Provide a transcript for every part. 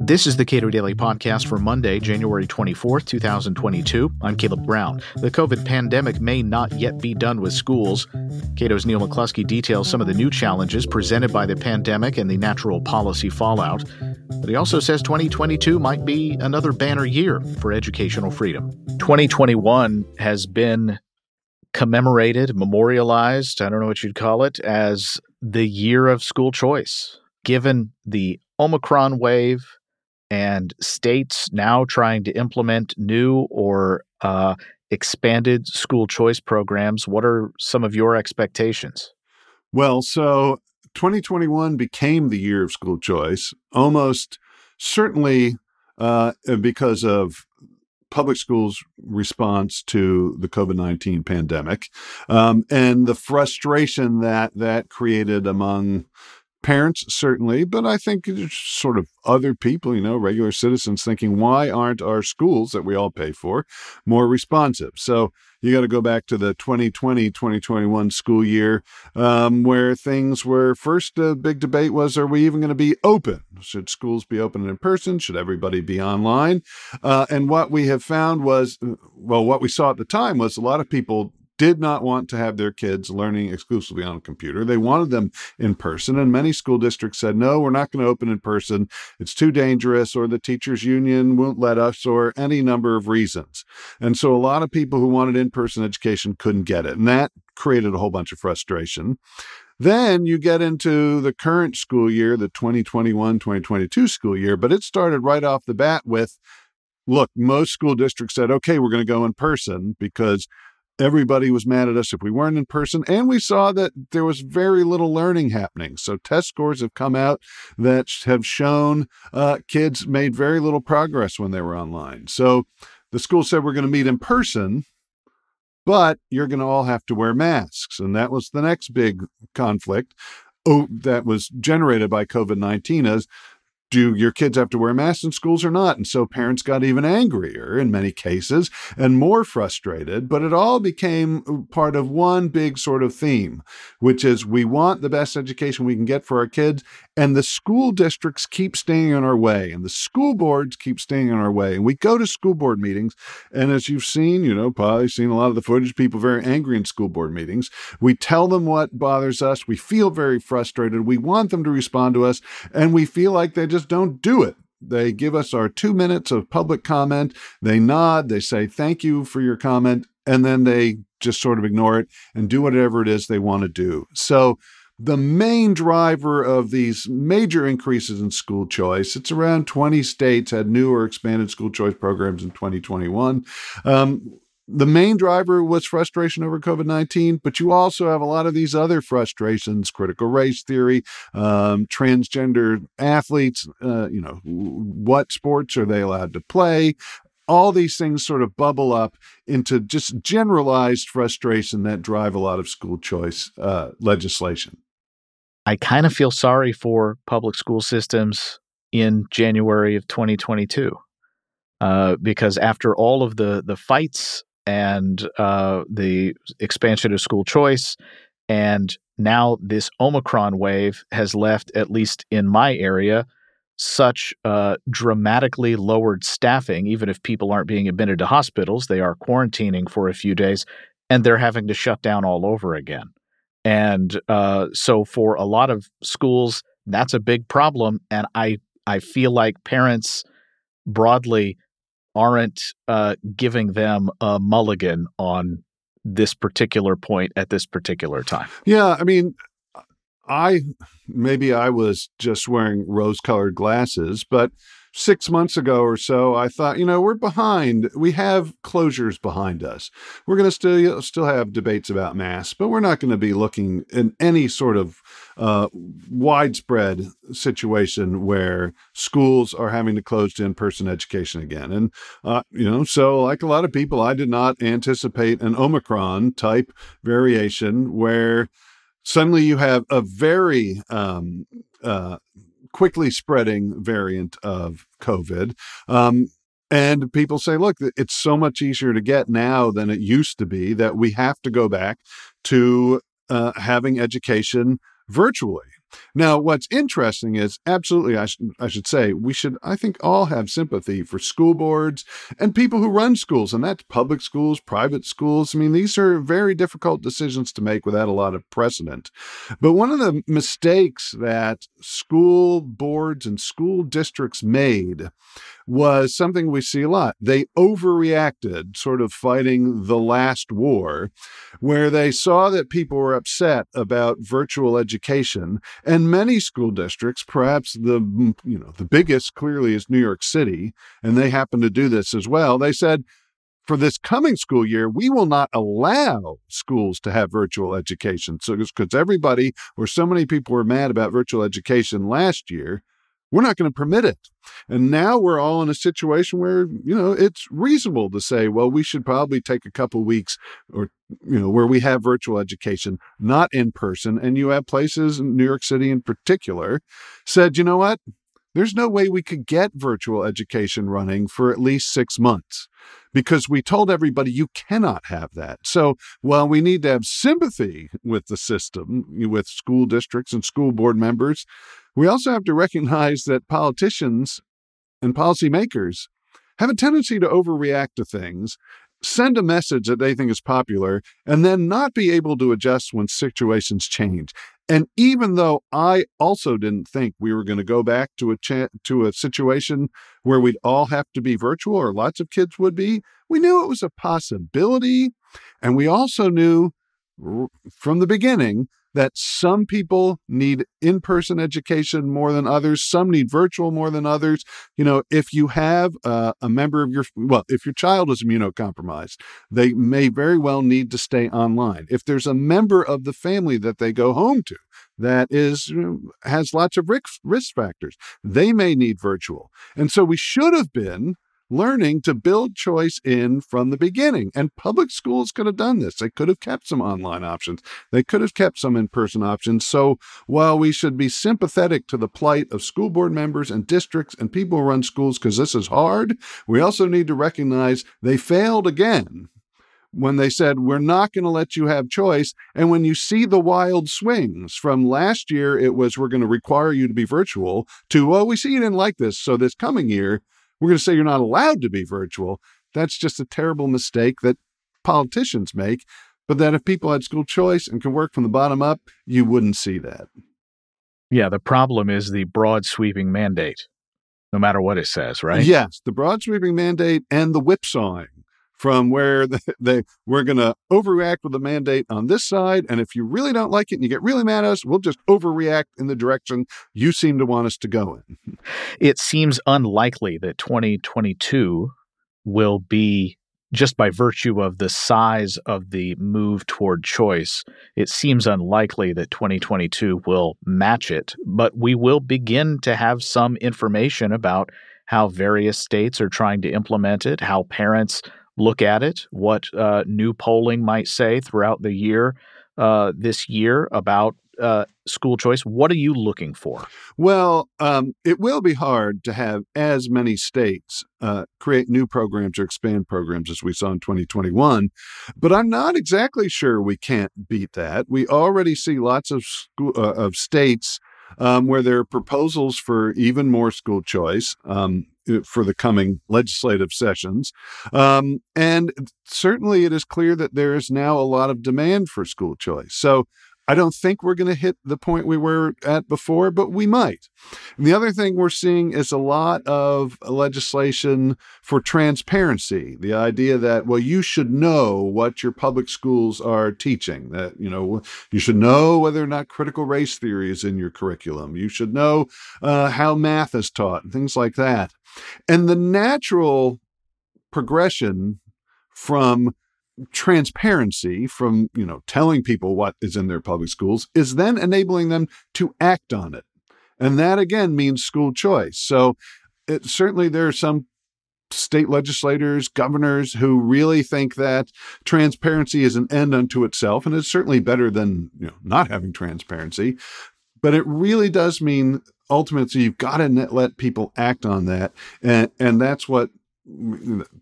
This is the Cato Daily Podcast for Monday, January 24th, 2022. I'm Caleb Brown. The COVID pandemic may not yet be done with schools. Cato's Neil McCluskey details some of the new challenges presented by the pandemic and the natural policy fallout. But he also says 2022 might be another banner year for educational freedom. 2021 has been commemorated, memorialized, I don't know what you'd call it, as the year of school choice. Given the Omicron wave, and states now trying to implement new or expanded school choice programs. What are some of your expectations? Well, so 2021 became the year of school choice, almost certainly because of public schools' response to the COVID-19 pandemic and the frustration that created among parents, certainly, but I think sort of other people, regular citizens thinking, why aren't our schools that we all pay for more responsive? So you got to go back to the 2020-2021 school year where things were first a big debate was, are we even going to be open? Should schools be open in person? Should everybody be online? And what we have found was, what we saw at the time was a lot of people did not want to have their kids learning exclusively on a computer. They wanted them in person. And many school districts said, no, we're not going to open in person. It's too dangerous, or the teachers union won't let us, or any number of reasons. And so a lot of people who wanted in-person education couldn't get it. And that created a whole bunch of frustration. Then you get into the current school year, the 2021-2022 school year, but it started right off the bat with, look, most school districts said, okay, we're going to go in person because everybody was mad at us if we weren't in person, and we saw that there was very little learning happening. So test scores have come out that have shown kids made very little progress when they were online. So the school said, we're going to meet in person, but you're going to all have to wear masks. And that was the next big conflict that was generated by COVID-19 is, do your kids have to wear masks in schools or not? And so parents got even angrier in many cases and more frustrated, but it all became part of one big sort of theme, which is we want the best education we can get for our kids, and the school districts keep staying in our way, and the school boards keep staying in our way. And we go to school board meetings, and as you've seen, probably seen a lot of the footage, people very angry in school board meetings. We tell them what bothers us. We feel very frustrated. We want them to respond to us, and we feel like they just don't do it. They give us our 2 minutes of public comment. They nod. They say, thank you for your comment. And then they just sort of ignore it and do whatever it is they want to do. So the main driver of these major increases in school choice, it's around 20 states had new or expanded school choice programs in 2021. The main driver was frustration over COVID-19, but you also have a lot of these other frustrations, critical race theory, transgender athletes, what sports are they allowed to play? All these things sort of bubble up into just generalized frustration that drive a lot of school choice legislation. I kind of feel sorry for public school systems in January of 2022, because after all of the fights and the expansion of school choice, and now this Omicron wave has left, at least in my area, such dramatically lowered staffing. Even if people aren't being admitted to hospitals, they are quarantining for a few days, and they're having to shut down all over again. And so for a lot of schools, that's a big problem. And I feel like parents broadly aren't giving them a mulligan on this particular point at this particular time. Yeah, I mean, I was just wearing rose-colored glasses, but 6 months ago or so, I thought, we're behind. We have closures behind us. We're going to still have debates about masks, but we're not going to be looking in any sort of widespread situation where schools are having to close to in-person education again. And, so like a lot of people, I did not anticipate an Omicron type variation where suddenly you have a very quickly spreading variant of COVID. And people say, look, it's so much easier to get now than it used to be that we have to go back to having education virtually. Now, what's interesting is absolutely, I should say, we should, I think, all have sympathy for school boards and people who run schools, and that's public schools, private schools. I mean, these are very difficult decisions to make without a lot of precedent. But one of the mistakes that school boards and school districts made was something we see a lot. They overreacted, sort of fighting the last war, where they saw that people were upset about virtual education. And many school districts, perhaps the biggest clearly is New York City, and they happen to do this as well. They said, for this coming school year, we will not allow schools to have virtual education. So because everybody or so many people were mad about virtual education last year, we're not going to permit it. And now we're all in a situation where, it's reasonable to say, well, we should probably take a couple weeks or, where we have virtual education, not in person. And you have places in New York City in particular said, you know what? There's no way we could get virtual education running for at least 6 months because we told everybody you cannot have that. So while we need to have sympathy with the system, with school districts and school board members, we also have to recognize that politicians and policymakers have a tendency to overreact to things, send a message that they think is popular, and then not be able to adjust when situations change. And even though I also didn't think we were going to go back to a situation where we'd all have to be virtual, or lots of kids would be, we knew it was a possibility. And we also knew from the beginning that some people need in-person education more than others. Some need virtual more than others. If you have a member of if your child is immunocompromised, they may very well need to stay online. If there's a member of the family that they go home to that is has lots of risk factors, they may need virtual. And so we should have been learning to build choice in from the beginning. And public schools could have done this. They could have kept some online options. They could have kept some in-person options. So while we should be sympathetic to the plight of school board members and districts and people who run schools, because this is hard, we also need to recognize they failed again when they said, we're not going to let you have choice. And when you see the wild swings from last year, it was, we're going to require you to be virtual, to, well, we see you didn't like this, so this coming year, we're going to say you're not allowed to be virtual. That's just a terrible mistake that politicians make, but that if people had school choice and can work from the bottom up, you wouldn't see that. Yeah, the problem is the broad sweeping mandate, no matter what it says, right? Yes, the broad sweeping mandate and the whipsawing from where we're going to overreact with the mandate on this side, and if you really don't like it and you get really mad at us, we'll just overreact in the direction you seem to want us to go in. It seems unlikely that 2022 will be, just by virtue of the size of the move toward choice, it seems unlikely that 2022 will match it, but we will begin to have some information about how various states are trying to implement it, how parents look at it, what new polling might say throughout the year, this year, about school choice. What are you looking for? Well, it will be hard to have as many states create new programs or expand programs as we saw in 2021, but I'm not exactly sure we can't beat that. We already see lots of states where there are proposals for even more school choice for the coming legislative sessions. And certainly it is clear that there is now a lot of demand for school choice. So I don't think we're going to hit the point we were at before, but we might. And the other thing we're seeing is a lot of legislation for transparency, the idea that, well, you should know what your public schools are teaching, that, you should know whether or not critical race theory is in your curriculum. You should know how math is taught and things like that. And the natural progression from transparency, from, telling people what is in their public schools, is then enabling them to act on it. And that, again, means school choice. So certainly there are some state legislators, governors who really think that transparency is an end unto itself, and it's certainly better than not having transparency. But it really does mean ultimately, you've got to let people act on that. And that's what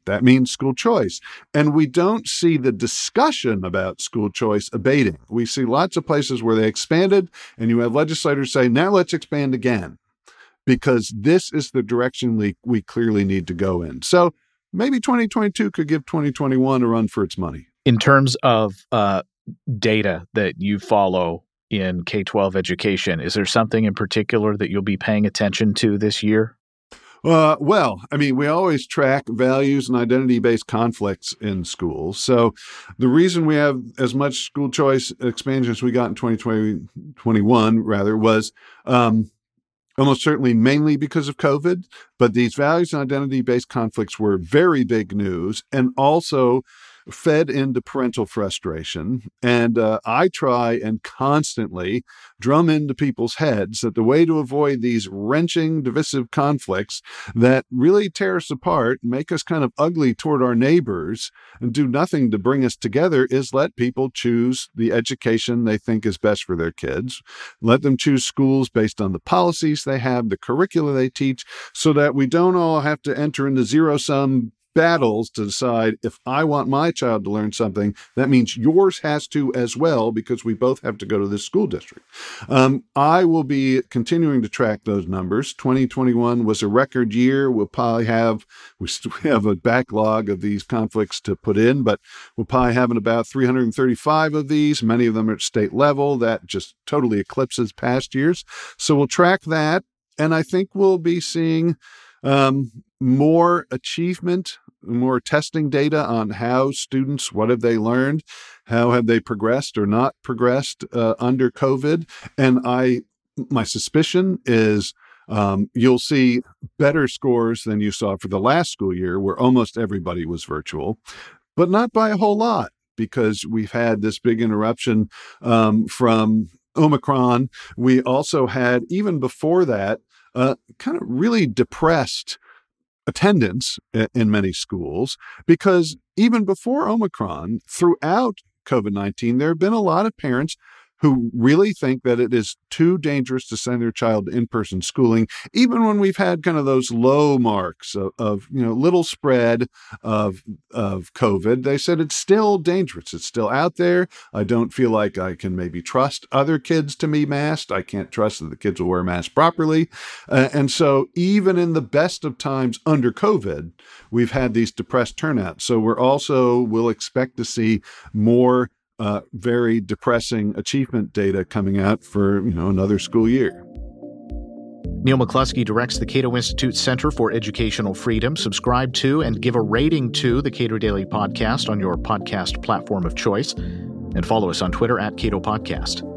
that means school choice. And we don't see the discussion about school choice abating. We see lots of places where they expanded, and you have legislators say, now let's expand again, because this is the direction we clearly need to go in. So maybe 2022 could give 2021 a run for its money. In terms of data that you follow in K-12 education, is there something in particular that you'll be paying attention to this year? We always track values and identity-based conflicts in schools. So the reason we have as much school choice expansion as we got in 2021 was almost certainly mainly because of COVID, but these values and identity-based conflicts were very big news and also fed into parental frustration. And I try and constantly drum into people's heads that the way to avoid these wrenching, divisive conflicts that really tear us apart, make us kind of ugly toward our neighbors, and do nothing to bring us together is let people choose the education they think is best for their kids. Let them choose schools based on the policies they have, the curricula they teach, so that we don't all have to enter into zero-sum battles to decide if I want my child to learn something, that means yours has to as well, because we both have to go to this school district. I will be continuing to track those numbers. 2021 was a record year. We'll probably have, we still have a backlog of these conflicts to put in, but we'll probably have about 335 of these. Many of them are at state level. That just totally eclipses past years. So we'll track that. And I think we'll be seeing more achievement, more testing data on how students, what have they learned, how have they progressed or not progressed under COVID. And my suspicion is you'll see better scores than you saw for the last school year, where almost everybody was virtual, but not by a whole lot, because we've had this big interruption from Omicron. We also had, even before that, kind of really depressed attendance in many schools, because even before Omicron, throughout COVID-19, there have been a lot of parents who really think that it is too dangerous to send their child to in-person schooling, even when we've had kind of those low marks of little spread of COVID. They said it's still dangerous. It's still out there. I don't feel like I can maybe trust other kids to be masked. I can't trust that the kids will wear masks properly. And so even in the best of times under COVID, we've had these depressed turnouts. So we'll expect to see more very depressing achievement data coming out for, another school year. Neil McCluskey directs the Cato Institute Center for Educational Freedom. Subscribe to and give a rating to the Cato Daily Podcast on your podcast platform of choice. And follow us on Twitter @Cato Podcast.